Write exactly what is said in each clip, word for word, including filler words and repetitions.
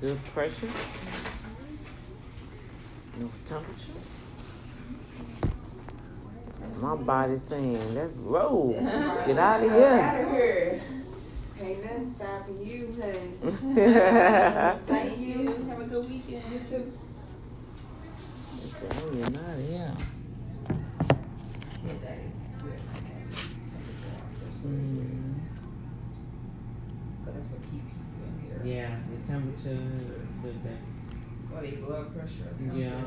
Good pressure. No temperature. My body's saying, let's roll. Let's get out of here. Ain't nothing stopping you, honey. Thank you. Have a good weekend. You too. I'm getting out of here. Because that's what keeps people in here. Yeah, the temperature, the or their blood pressure or something. Yeah.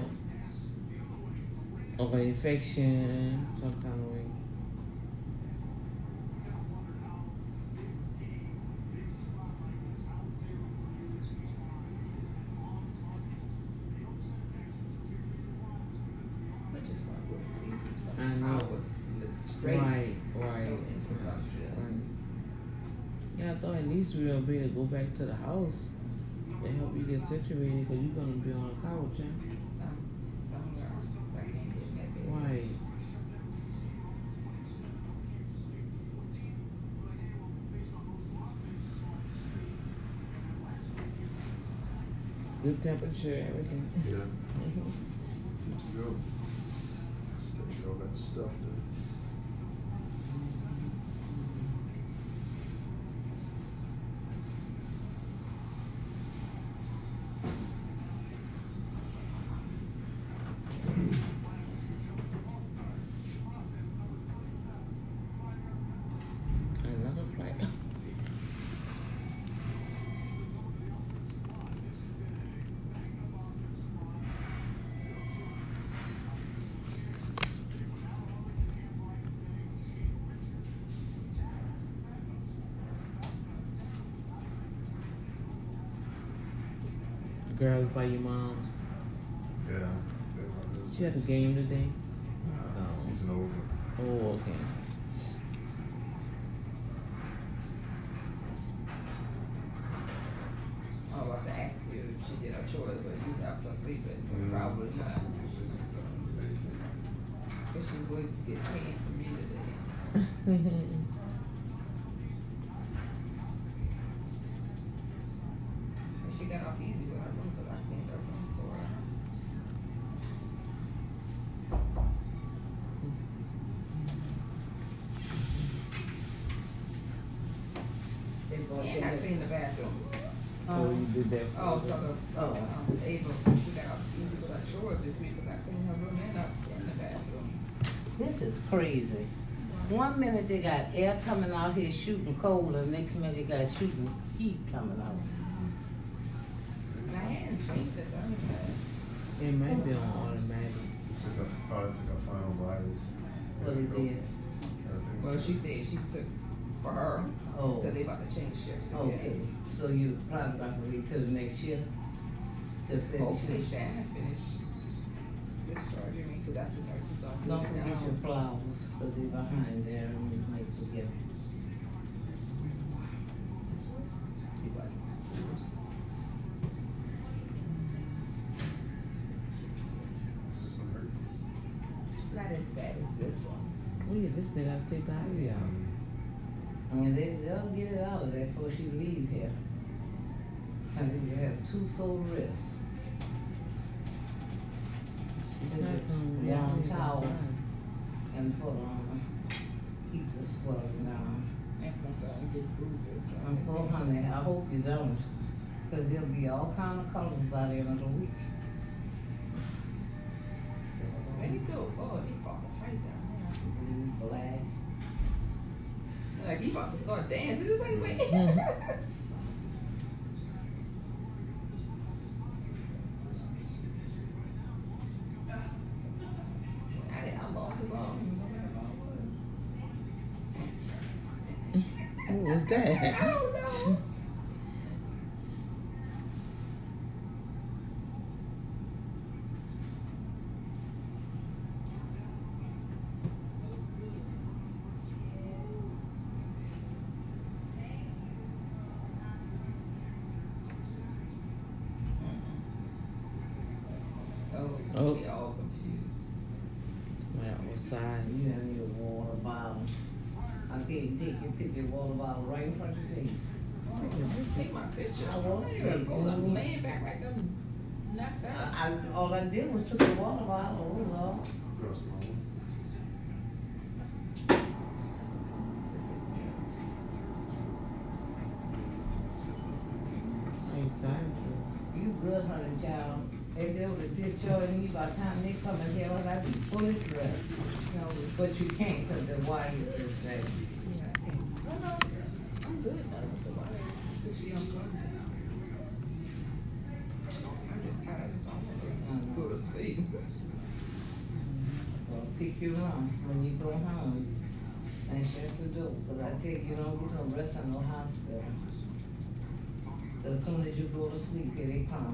Or an infection, some kind of way. I just want to go to sleep or something. I know. I was straight right, right, no interruption. Right. Yeah, I thought at least we were able to go back to the house and help you get situated because you're going to be on the couch, huh? Right. Good temperature, everything. Yeah. Good to go. Get all that stuff done. Girl by your mom's. Yeah. She had a game today? Nah, no. Season over. Oh, okay. Oh, I was about to ask you if she did her chores, but you was out so sleeping, so mm-hmm. probably not. But she would get paid for me today. She got off easy with her room because I cleaned her room for her. And I cleaned the bathroom. Um, oh, you did that for Oh, so the, oh. Um, Ava, she got off easy with her chores this week because I cleaned her room and up in the bathroom. This is crazy. One minute they got air coming out here shooting cold, and the next minute they got shooting heat coming out. It might be on automatic. She probably took her final vitals. Well, it did. Well, she said she took for her. Oh. Because they about to change shifts again. Okay. So you probably about to wait till the next year to finish. Hopefully, Shannon finish discharging me because that's the nurse's office. Don't forget your flowers because they're behind there and you might forget. See what? As bad as this one. Oh yeah, this thing I've taken out of here. I mean, they, they'll get it out of there before she leaves here. And then you have two sore wrists. She did the long towels and put on, keep the swelling down. And sometimes get bruises. I'm poor honey, I hope you don't. Because there'll be all kind of colors by the end of the week. Where'd he go? Oh, he bought the fight down there. Blue, black. Like, he about to start dancing. It's like, wait. Mm-hmm. I lost it all. I don't know where I was. What was that? I don't know. Oh. We all confused. Well, outside, you have your water bottle. I can't take your picture water bottle right in front of your face. Take my picture. I walked in. I'm laying back like I'm knocked out. I, all I did was took the water bottle. It was all. You good, honey, child. If they would have discharged me by the time they come in here, I'd be fully dressed. No, but you can't because the water is just ready. No, no, I'm good. I'm just tired, so I'm going to go to sleep. Well, pick you up when you go home and shut the door, because I tell you, you don't get no rest in no hospital. As soon as you go to sleep, here they come.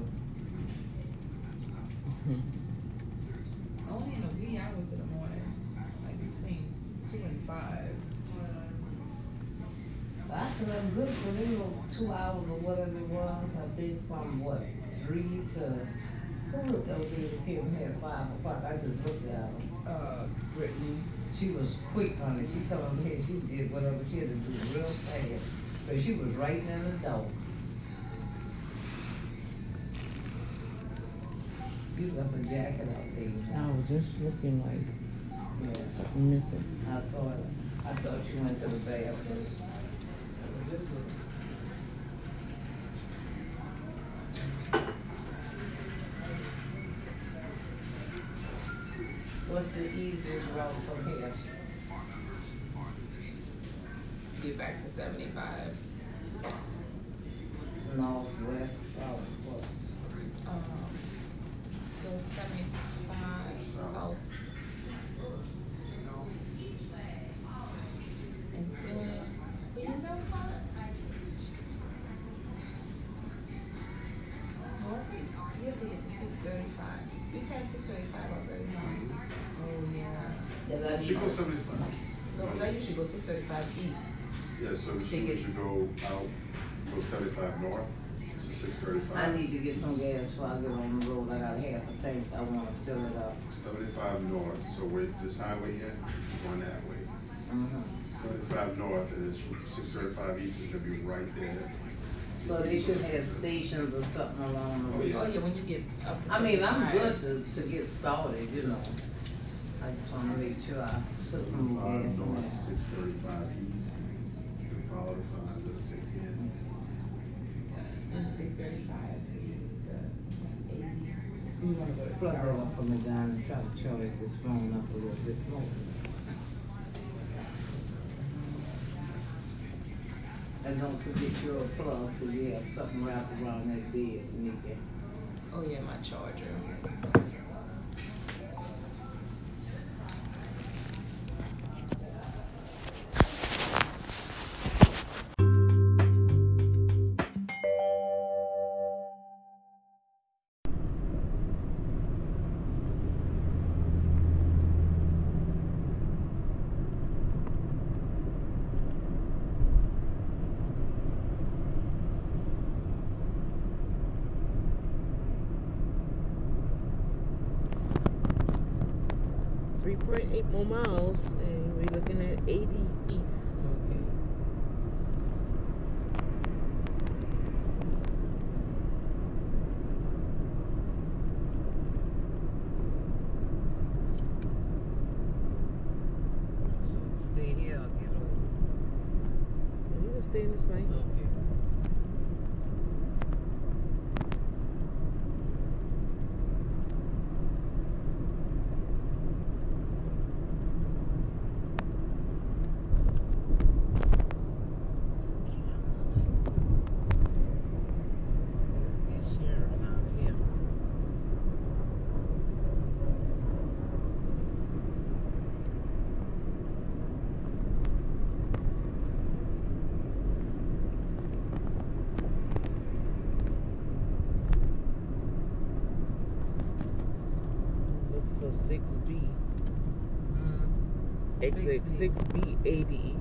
Only in the wee hours of the morning, like between two and five. I said I'm good for little two hours or whatever it was. I've been from what, three to who was that baby came here at five o'clock? I just looked at her. Uh, Brittany. She was quick, honey. She come over here. She did whatever she had to do real fast, but she was right in the door. You left a jacket out there. I was just looking like, yeah, I'm missing. I saw it. I thought you went to the bathroom. What's the easiest road from here? Get back to seventy-five. Northwest, southwest. Um, seventy-five south, and then you know what? Well, I think you have to get to six thirty-five. You passed six thirty-five already, huh? Oh yeah. You should go seventy-five. No, you should go six thirty-five east. Yeah, so you should, you should go out, go seventy-five north. I need to get some gas before I get on the road. I got half a tank. I want to fill it up. seventy-five north. So wait, this highway here is going that way. Mm-hmm. seventy-five north and then six thirty-five east is going to be right there. So they should have stations or something along the way. Oh, yeah. Oh, yeah, when you get up to I mean, I'm good to, to get started, you know. I just want to make sure I put some gas north, six thirty-five east. You can follow the signs that will take in. six thirty-five east to eighty. You want to go to plug her up from the dime and try to charge this phone up a little bit more. And don't forget your plug so you have something wrapped around that dead, Nikki. Oh, yeah, my charger. three point eight more miles, and we're looking at eighty east. Okay. So stay here or get over? Yeah, we're gonna stay in this night. Okay. six B. Mm. Exit six B eighty East.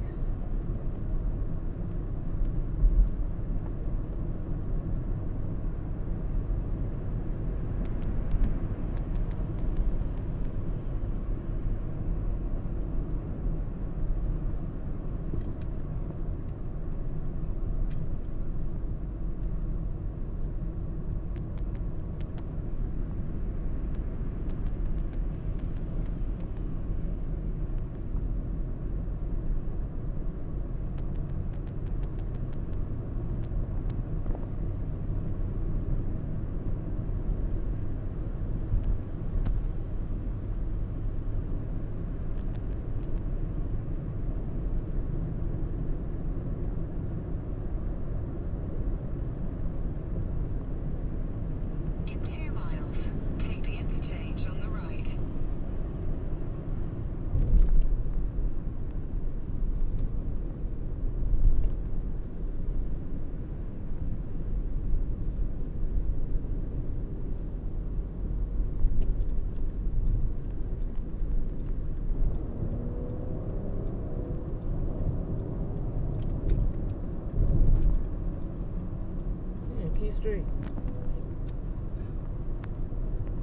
Key Street.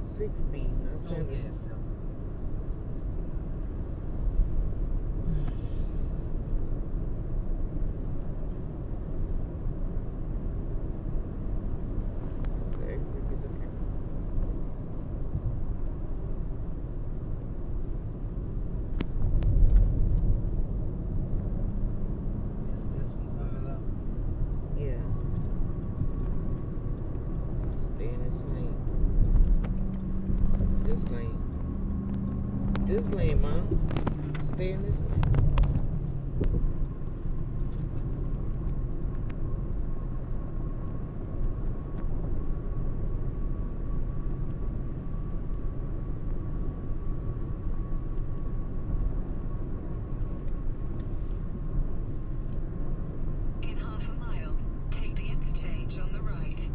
six B. That's oh, yes. This lane, man. Stay in this lane. In half a mile, take the interchange on the right.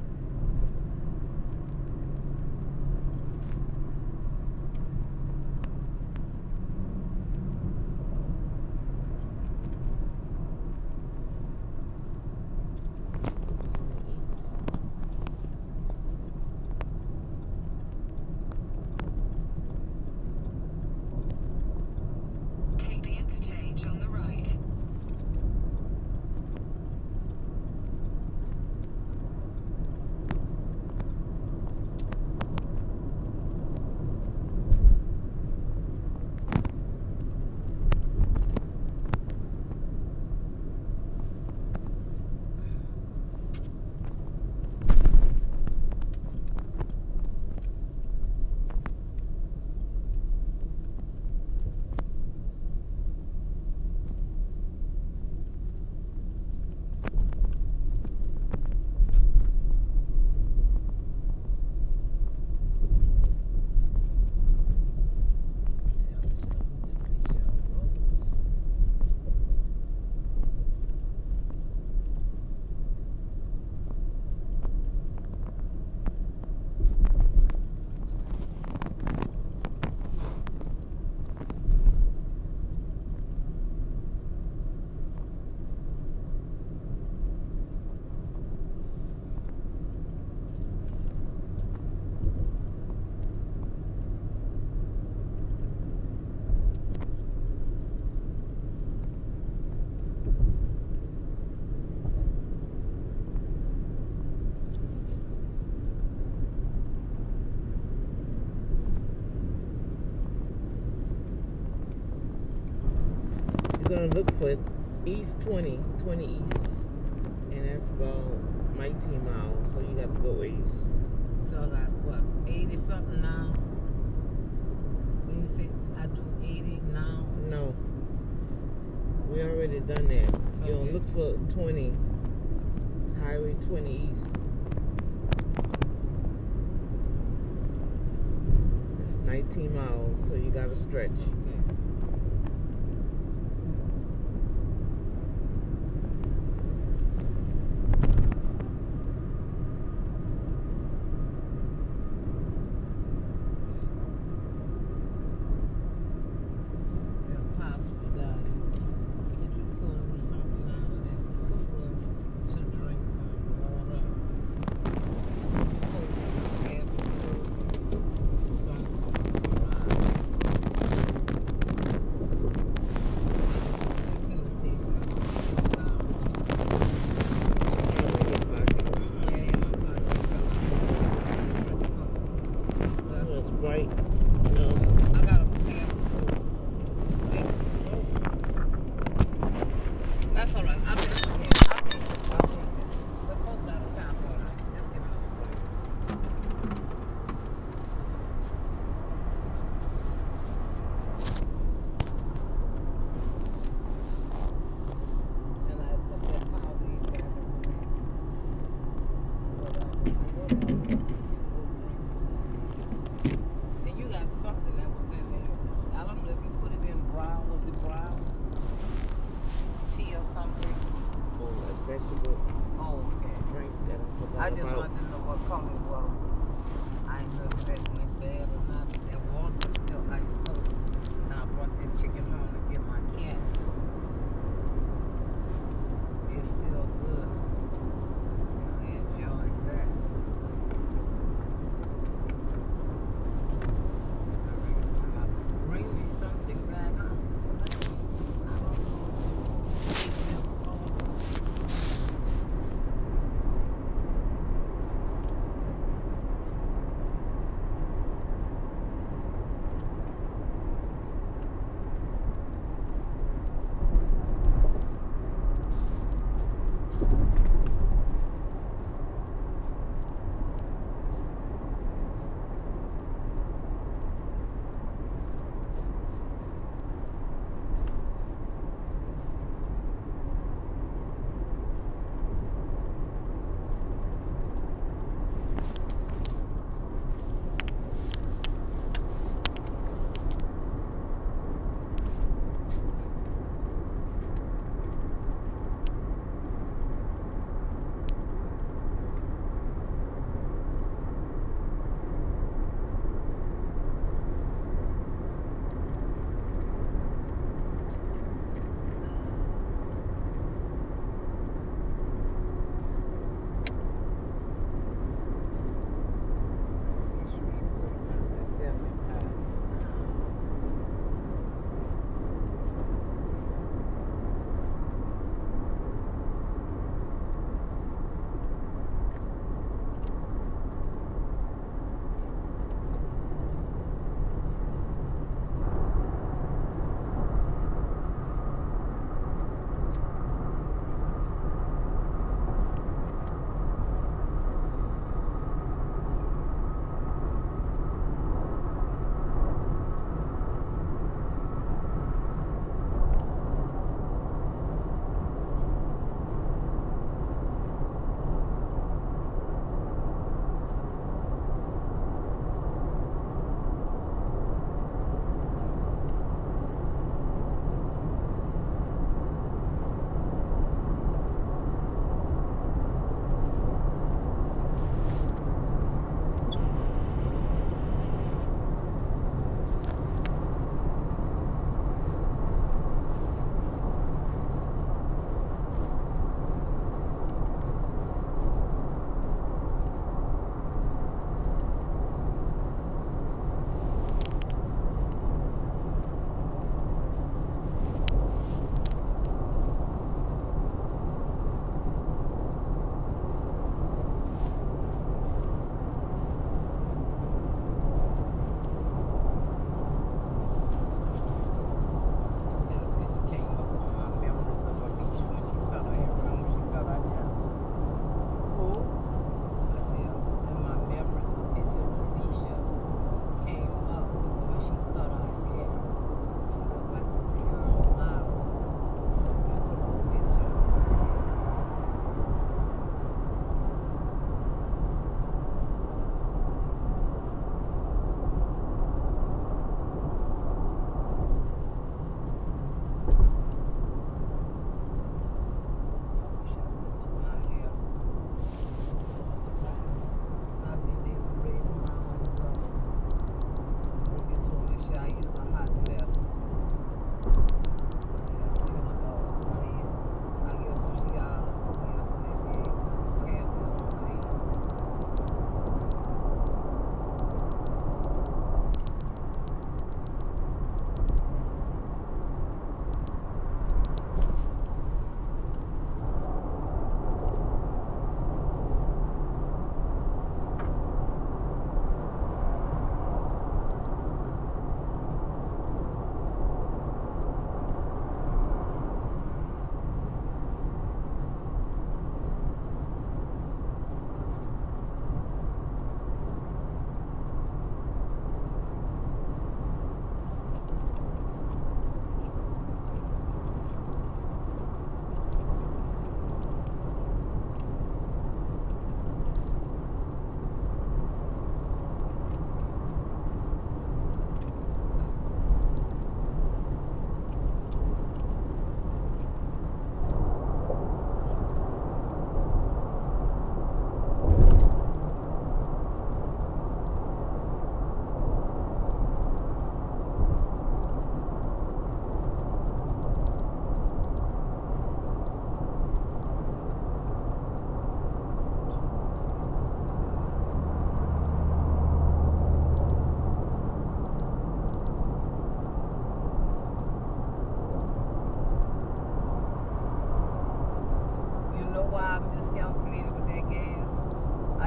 Gonna look for East twenty, twenty East, and that's about nineteen miles, so you gotta go east. So I got what, eighty something now? You said I do eighty now? No, we already done that. Okay. You don't look for twenty, Highway twenty East. It's nineteen miles, so you gotta stretch. Okay. Still good. Enjoying that.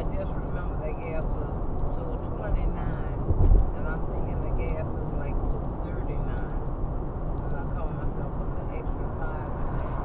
I just remember the gas was two twenty-nine, and I'm thinking the gas is like two thirty-nine, and I call myself with an extra five, and I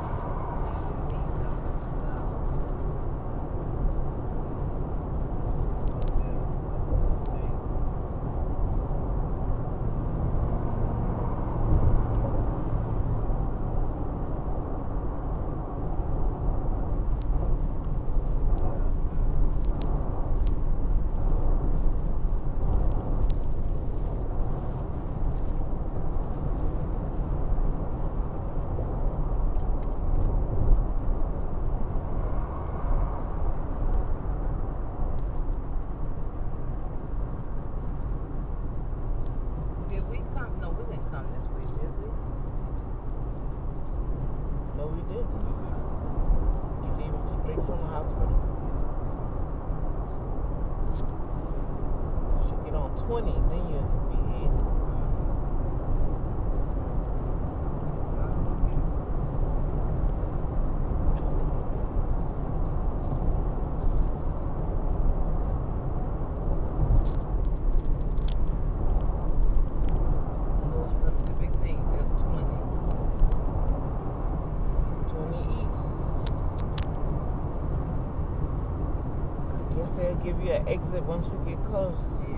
give you an exit once we get close. Yeah.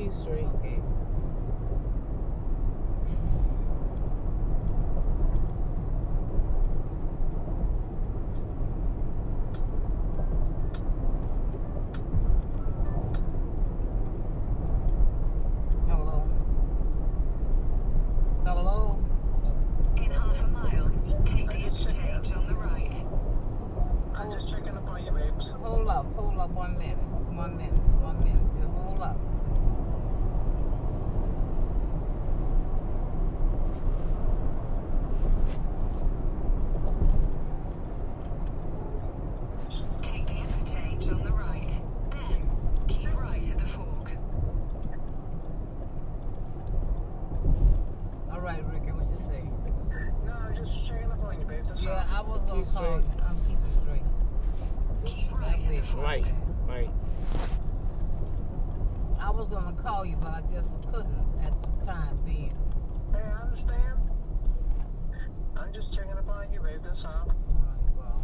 History. Okay. I'm just checking up on you, babe. That's all. All right, well,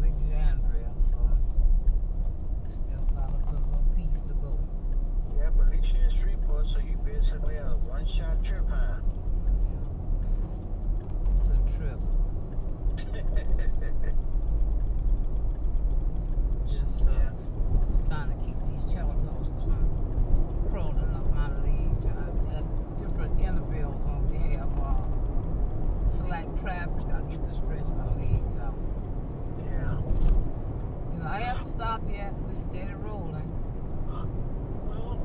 Alexandria, so still got a good little piece to go. Yeah, but at least you're in Shreveport, so you basically a one-shot trip, huh? Yeah. It's a trip. Just uh, yeah. trying to keep these children from crawling up my league. Uh, at different intervals when we have uh, slack traffic, I get to stretch my legs out. Yeah. You know, I haven't stopped yet. We're steady rolling. Uh, well,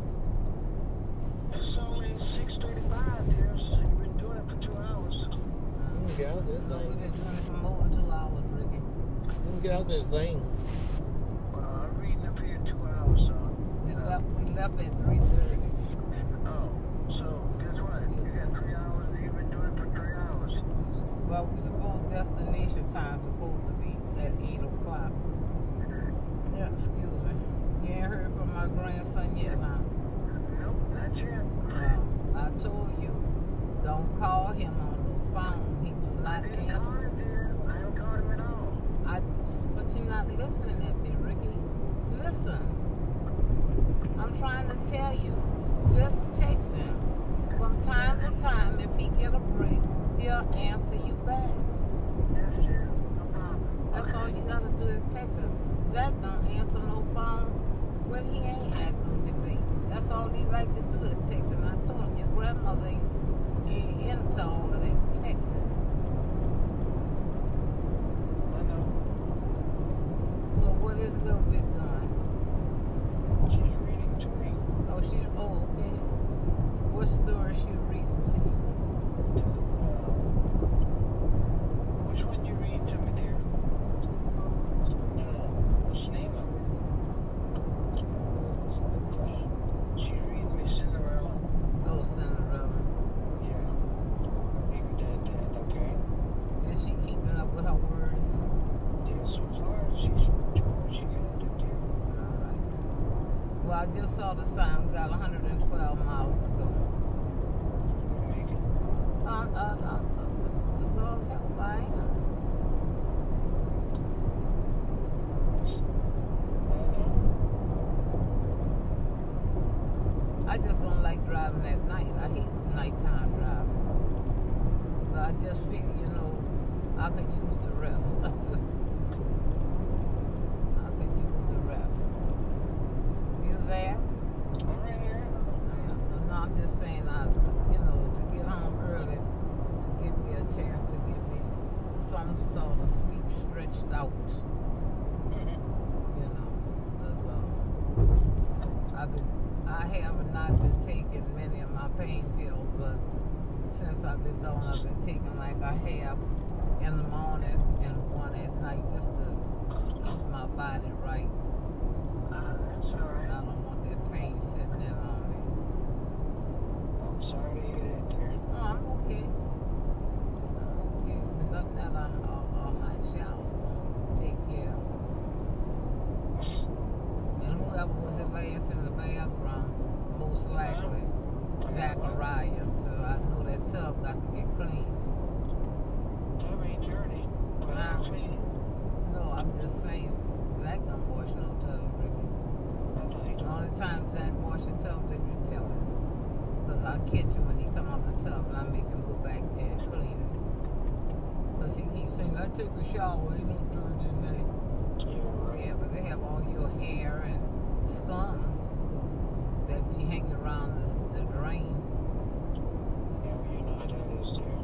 it's only six thirty-five here, so you've been doing it for two hours. Um, get out this lane. We've been doing it for more than two hours, Ricky. Let me get out this lane. We left at three thirty. Oh, so guess what? You got three hours. You've been doing it for three hours. Well, we supposed destination time supposed to be at eight o'clock. Yeah, excuse me. You ain't heard from my grandson yet, huh? Nope, not yet. Well, I told you, don't call him on the phone. He will not answer. I didn't call him, dear. I didn't call him at all. I, but you're not listening at me, Ricky. Listen. I'm trying to tell you, just text him from time to time. If he get a break, he'll answer you back. Yes, sir. No problem. That's all you gotta do is text him. Zach don't answer no phone when he ain't at no debate. That's all he like to do is text him. I told him your grandmother ain't, ain't into all of that texting. I know. So what is little bit done? Oh, she, oh, okay. What story is she reading to you? Which one you read to me, dear? No, what's the name of it? She read me Cinderella. Oh, Cinderella. Yeah. Maybe that, that, okay. Is she keeping up with her words? Yeah, so far she's doing she got to do. All right. Well, I just saw the sign. one hundred twelve miles to go. Make it. Uh, uh, uh, the girls have a bike. I just don't like driving at night. I hate nighttime driving. But I just figure, you know, I could use the rest. I could use the rest. You there? I'm just saying, I, you know, to get home early would give me a chance to give me some sort of sleep stretched out. You know, because uh, I've been, I have not been taking many of my pain pills, but since I've been doing, I've been taking like I have in the morning and one at night just to keep my body right. Uh, that's all right. I don't want that pain sitting in on. Sorry to hear that, dear. No, I'm okay. I'm okay. Look, now that I'm hot shower. Take care. And whoever was advanced in the bathroom, most likely Zachariah. So I know that tub got to get clean. Tub ain't dirty. Nah, no, I'm just saying, Zach don't wash no tub, Ricky. Really. The only time Zach washes tubs if you tell him. Because I'll catch him when he come out the tub and I make him go back there and clean it. Because he keeps saying, I took a shower, ain't no dirt in there. Yeah, but they have all your hair and scum that be hanging around the, the drain. Yeah, well, you know how that is, dear.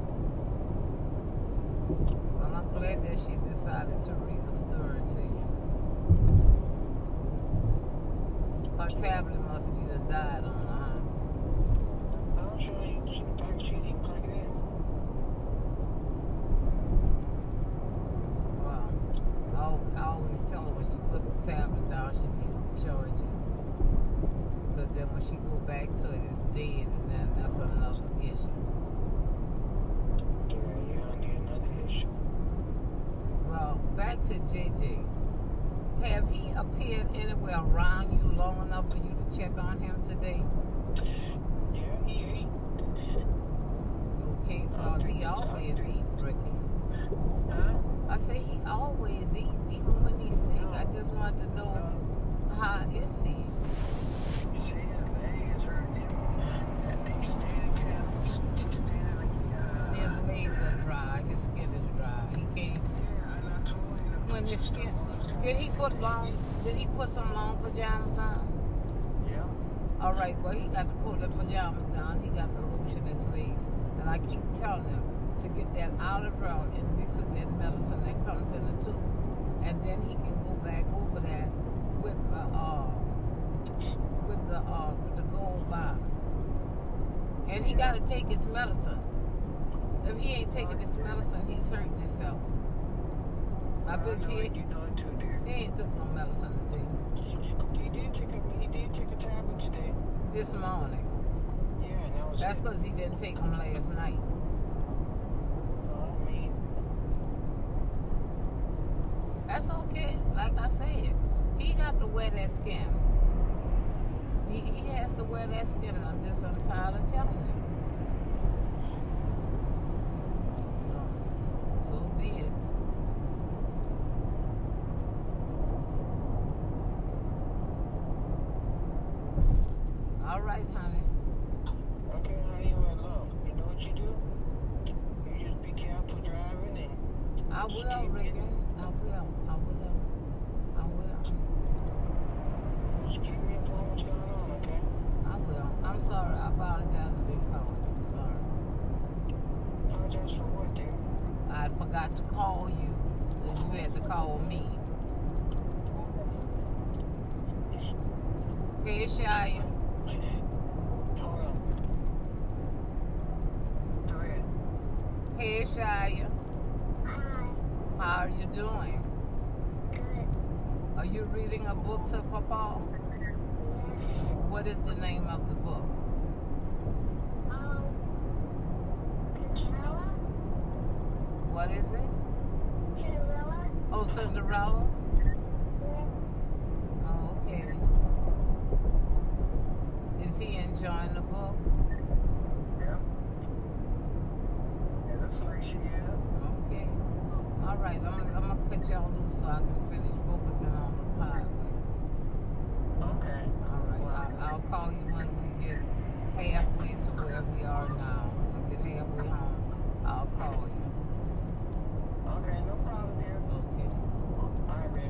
Well, I'm glad that she decided to read the story to you. Her tablet must be the died on her. Tell her when she puts the tablet down, she needs to charge it. But then when she go back to it, it's dead, and then that's another issue. Yeah, you don't need another issue. Well, back to J J. Have he appeared anywhere around you long enough for you to check on him today? Yeah, he ate. Okay, because he always eats, Ricky. Huh? I say he always eat, even when he's sick. I just wanted to know how is he. His legs are dry. His skin is dry. He can't. When his skin. Did he put long? Did he put some long pajamas on? Yeah. All right. Well, he got to pull the pajamas down. He got the lotion in his legs, and I keep telling him to get that olive oil and mix with that medicine that comes in the tube, and then he can go back over that with the uh, with the uh, with the gold bar. And he got to take his medicine. If he ain't taking his medicine, he's hurting himself. I bet he ain't. He ain't took no medicine today. He did take a he did take a tablet today. This morning. Yeah, and that was. That's because he didn't take them last night. That's okay. Like I said, he got to wear that skin. He, he has to wear that skin. I'm just I'm tired of telling him. So, so be it. All right, honey. Okay, honey, my love. You know what you do? You just be careful driving and I will, Ricky. I will. I will. I will. Just keep me informed what's going on, okay? I will. I'm sorry. I apologize for being called. I'm sorry. Apologize for what, dear? I forgot to call you. You had to call me. Hey, Shia. Hold on. Go ahead. Hey, Shia. How are you doing? Good. Are you reading a book to Papa? Yes. What is the name of the book? Um, Cinderella. What is it? Cinderella. Oh, Cinderella? Yeah. Oh, okay. Is he enjoying the book? Yeah. It looks like she is. All right, I'm, I'm going to cut y'all loose so I can finish focusing on the highway. Okay. All right, well, I'll, I'll call you when we get halfway to where we are now. When we get halfway home, I'll call you. Okay, no problem, dear. Okay. All right, baby.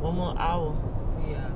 One more hour. Yeah, I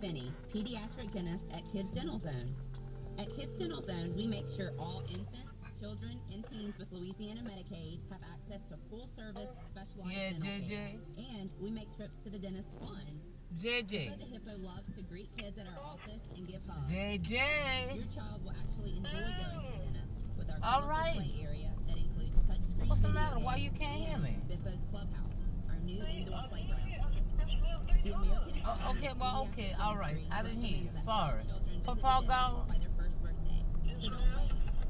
Finney, pediatric dentist at Kids Dental Zone. At Kids Dental Zone, we make sure all infants, children, and teens with Louisiana Medicaid have access to full-service specialized yeah, dental care. And we make trips to the dentist fun. J J. But the hippo loves to greet kids at our office and give hugs. J J. Your child will actually enjoy going to the dentist with our all right. play area that includes touch screen. What's the matter? Why you can't hear me? Biffos Clubhouse, our new indoor playground. Oh, okay, well, okay, all right. I didn't hear you. Sorry. Papa gone?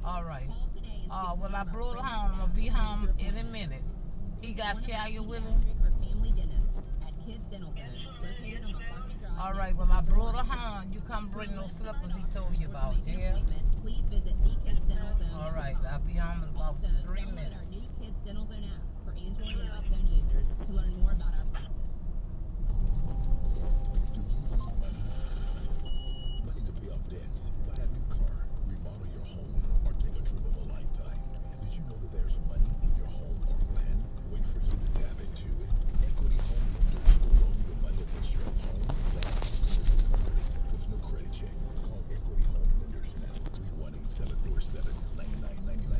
All right. Oh, well, I brought home. I'll be home in a minute. He got Shalia with him? All right, well, I brought her home. You come bring those slippers he told you about, yeah? All right, I'll be home in about three minutes. Our new Kids Dental Zone app for Android and iPhone users to learn more about our practice. Seven doors seven ninety-nine ninety-nine.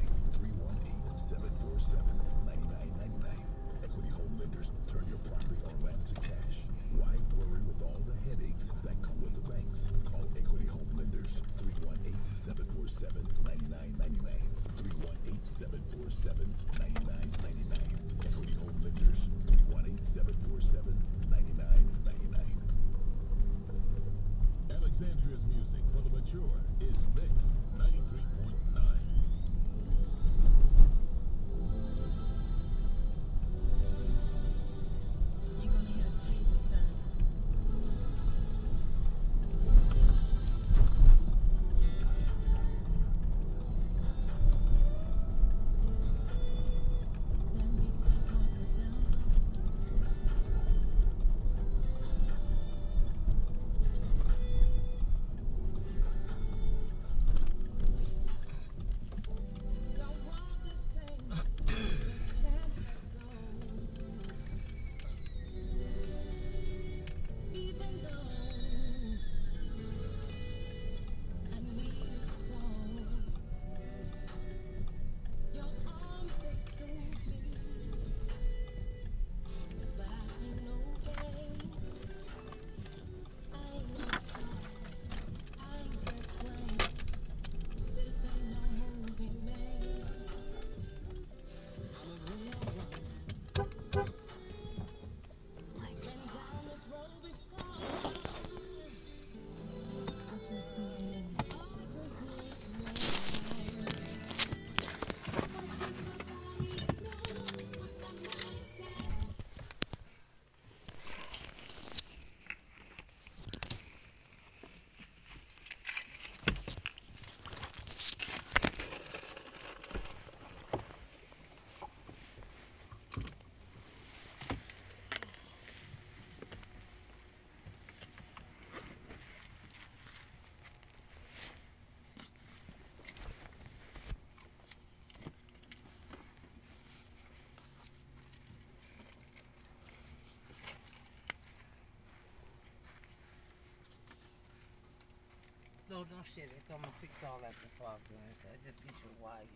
no, don't shit it. I'm gonna fix all that before I do it. So I just get your wires.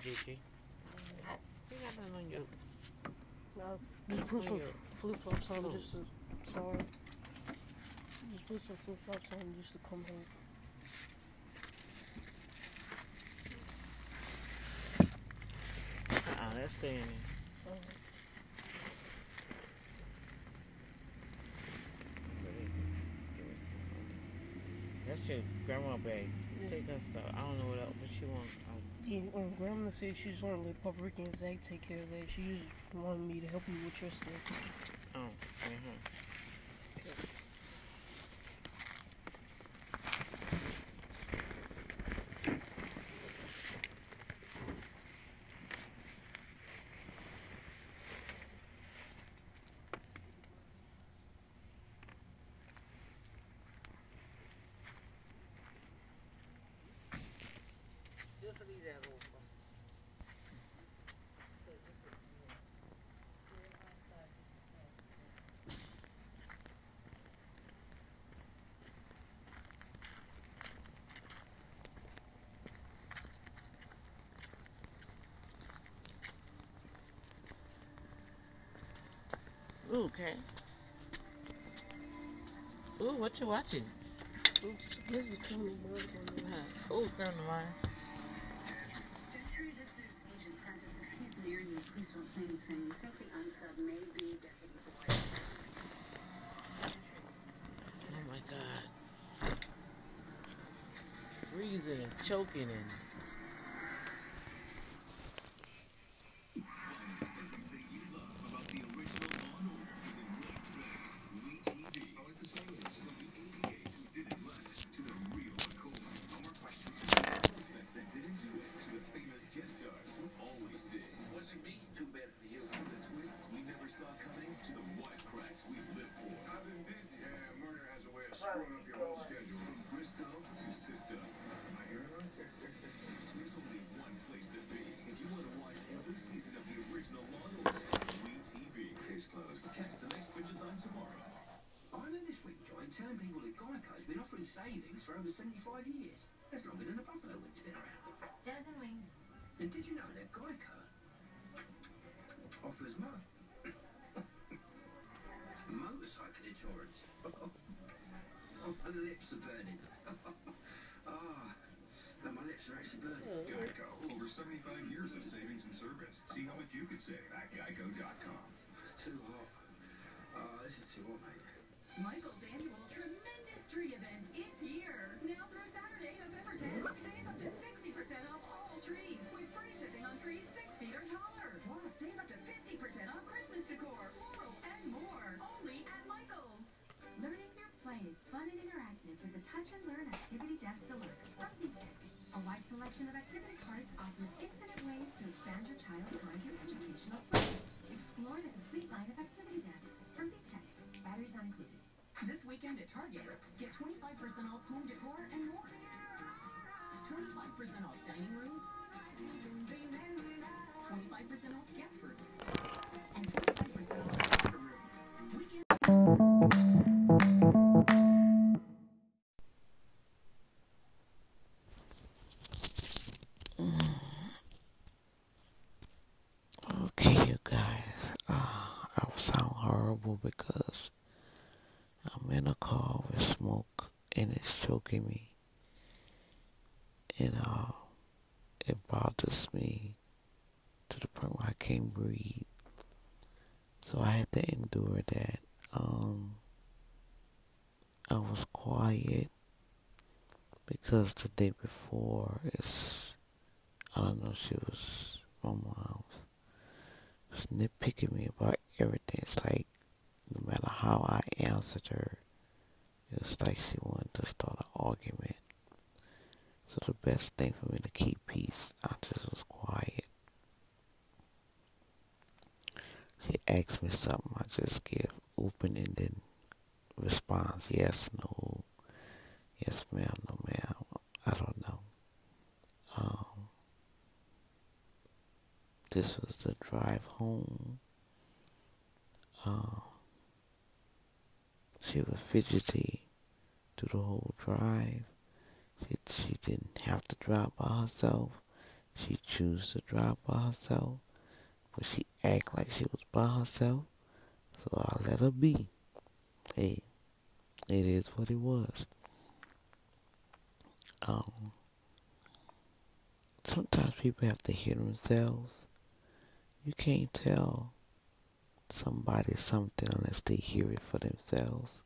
Gigi. You got that on your... No, just put some flip-flops on just to... Sorry. Just put some flip-flops on just to come home. Uh-uh, that's staying in. Uh-huh. That's your grandma bags. Yeah. Take her stuff. I don't know what else, but she wants... Yeah, when grandma said she just wanted to let Papa Ricky and Zach take care of that, she just wanted me to help you with your stuff. Oh, uh-huh. Okay. Just leave that open. Ooh, okay. Ooh, what you watching? Ooh, turn the line. Please don't say anything. I think the answer may be definitely. Oh my God. Freezing and choking and... savings for over seventy-five years. That's longer than the buffalo wing's been around. Dozen wings. And did you know that Geico offers mo motorcycle insurance? Oh, my lips are burning. Ah, oh, my lips are actually burning. Geico, over seventy-five years of savings and service. See how much you can save at geico dot com. It's too hot. Oh, this is too hot, mate. Michael's annual Tremendous Tree event is here. Now through Saturday, November tenth, save up to sixty percent off all trees with free shipping on trees six feet or taller. Plus, save up to fifty percent off Christmas decor, floral, and more. Only at Michael's. Learning through play is fun and interactive with the Touch and Learn Activity Desk Deluxe from P TEC. A wide selection of activity cards offers infinite ways to expand your child's mind through educational play. Explore the complete line of activity desks from P TEC. Batteries not included. This weekend at Target, get twenty-five percent off home decor and more. twenty-five percent off dining rooms. twenty-five percent off guest rooms. And twenty-five percent off locker rooms. Weekend. Okay, you guys. Uh, I sound horrible because I'm in a car with smoke and it's choking me, and uh, it bothers me to the point where I can't breathe, so I had to endure that. Um, I was quiet because the day before it's, I don't know, she was, my mom was nitpicking me about everything. It's like, no matter how I answered her, it was like she wanted to start an argument. So the best thing for me to keep peace, I just was quiet. She asked me something, I just give open-ended response, yes, no, yes ma'am, no ma'am. This was the drive home. Um, she was fidgety through the whole drive. She, she didn't have to drive by herself. She chose to drive by herself. But she act like she was by herself. So I let her be. Hey, it is what it was. Um, sometimes people have to hear themselves. You can't tell somebody something unless they hear it for themselves.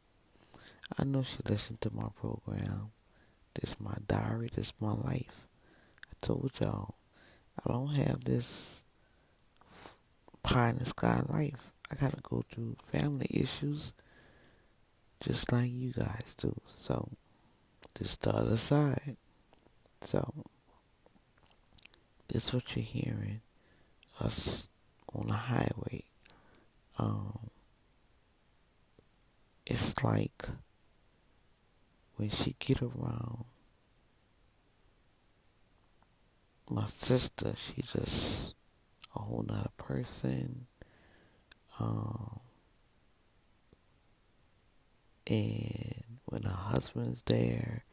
I know she listened to my program. This is my diary. This is my life. I told y'all, I don't have this pie in the sky life. I gotta go through family issues just like you guys do. So, this is the other side. So, this is what you're hearing. Us on the highway. Um, it's like when she get around my sister, she just a whole nother person. Um, and when her husband's there,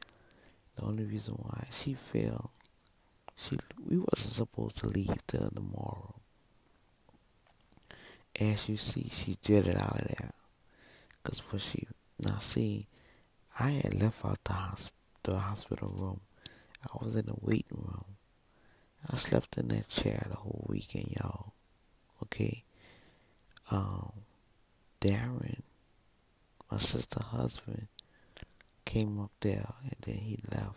the only reason why she feel she we wasn't supposed to leave till tomorrow. As you see, she jetted out of there. Because what she... Now, see, I had left out the, hosp- the hospital room. I was in the waiting room. I slept in that chair the whole weekend, y'all. Okay? Um, Darren, my sister's husband, came up there, and then he left.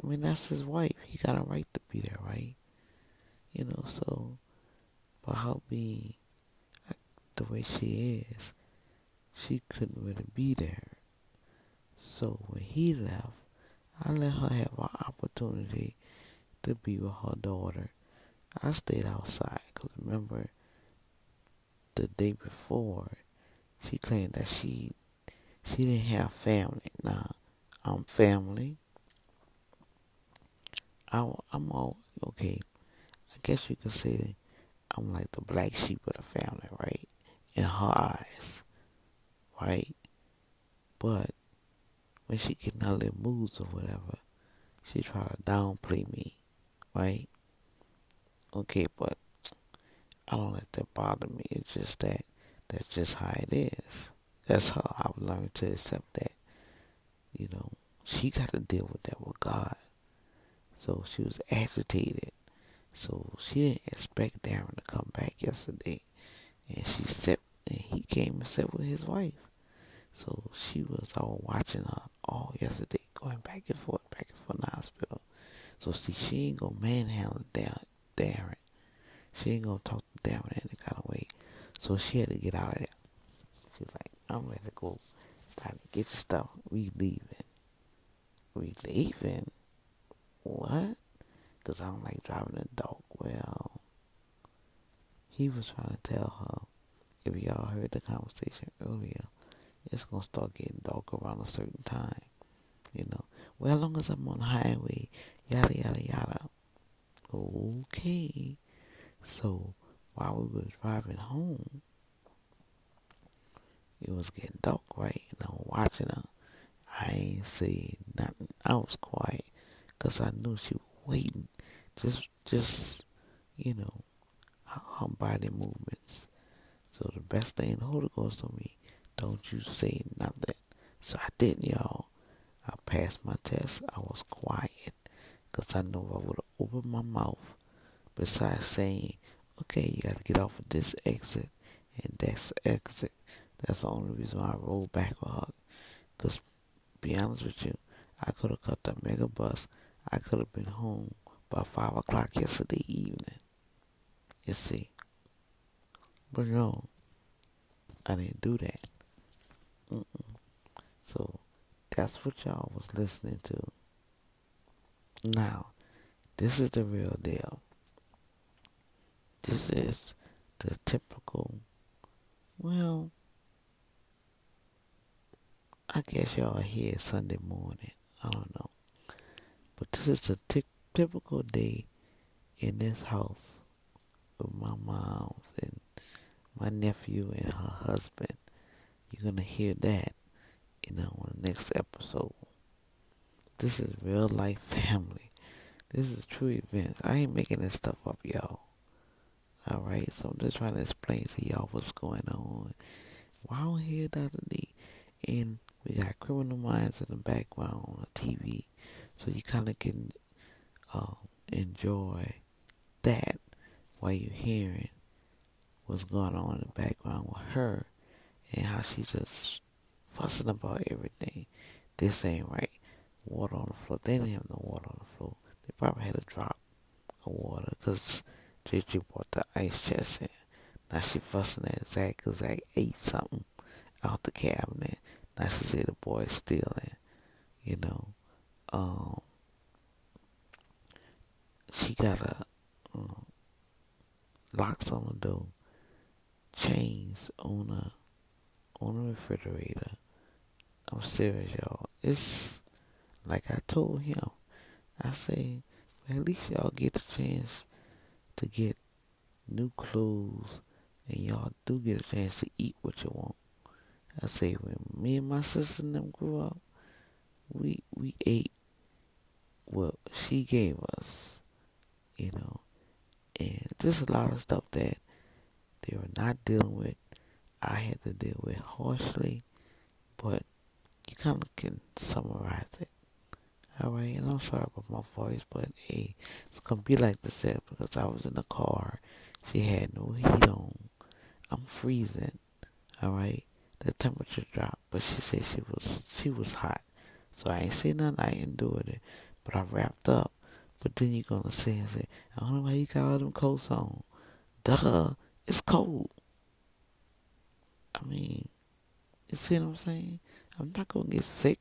I mean, that's his wife. He got a right to be there, right? You know, so... But how being... the way she is, she couldn't really be there. So when he left, I let her have an opportunity to be with her daughter. I stayed outside because remember, the day before, she claimed that she she didn't have family. Now, I'm family. I, I'm all, okay, I guess you could say I'm like the black sheep of the family, right? In her eyes, right? But when she get in her little moods or whatever, she try to downplay me, right? Okay, but I don't let that bother me. It's just that, that's just how it is. That's how I've learned to accept that, you know, she got to deal with that with God. So she was agitated. So she didn't expect Darren to come back yesterday. And she sat, and he came and sat with his wife. So she was all watching her all yesterday, going back and forth, back and forth in the hospital. So see, she ain't gonna manhandle Darren. She ain't gonna talk to Darren in any kind of way. So she had to get out of there. She was like, I'm ready to go. Time to get your stuff. We leaving. We leaving? What? Because I don't like driving a dog. Well, he was trying to tell her, if y'all heard the conversation earlier, it's going to start getting dark around a certain time, you know. Well, as long as I'm on the highway, yada, yada, yada. Okay. So, while we were driving home, it was getting dark, right? And I was watching her. I ain't saying nothing. I was quiet because I knew she was waiting. Just, just, you know, her, her body movements. So the best thing the Holy Ghost told me, don't you say nothing. So I didn't, y'all. I passed my test. I was quiet. Because I know I would have opened my mouth. Besides saying, okay, you got to get off of this exit and that's exit. That's the only reason why I rolled back with her. Because, be honest with you, I could have cut that mega bus. I could have been home by five o'clock yesterday evening. You see. But no, I didn't do that. Mm-mm. So, that's what y'all was listening to. Now, this is the real deal. This is the typical, well, I guess y'all are here Sunday morning. I don't know. But this is a t- typical day in this house with my mom and my nephew and her husband. You're going to hear that, you know, on the next episode. This is real life family. This is true events. I ain't making this stuff up, y'all. Alright, so I'm just trying to explain to y'all what's going on. Why well, I'm here the other day, and we got Criminal Minds in the background on the T V, so you kind of can um, enjoy that while you're hearing what's going on in the background with her and how she just fussing about everything. This ain't right. Water on the floor. They didn't have no water on the floor. They probably had a drop of water because J J brought the ice chest in. Now she fussing at Zach because Zach ate something out the cabinet. Now she said the boy's stealing. You know, um, she got a um, locks on the door, chains on a on the refrigerator. I'm serious, y'all. It's like I told him. I say, well, at least y'all get the chance to get new clothes, and y'all do get a chance to eat what you want. I say, when me and my sister and them grew up, we we ate what she gave us, you know. And there's a lot of stuff that they were not dealing with. I had to deal with harshly, but you kind of can summarize it. Alright, and I'm sorry about my voice, but hey, it's going to be like this here because I was in the car. She had no heat on. I'm freezing. Alright, the temperature dropped, but she said she was she was hot. So I ain't say nothing, I endured it. But I wrapped up. But then you're going to say and say, I don't know why you got all them coats on. Duh, it's cold. I mean, you see what I'm saying? I'm not going to get sick.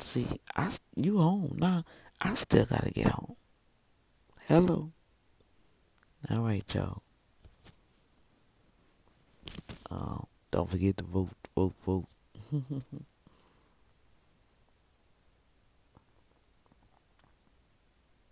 See, I, you home. Nah, I still got to get home. Hello. All right, y'all. Um, don't forget to vote, vote, vote.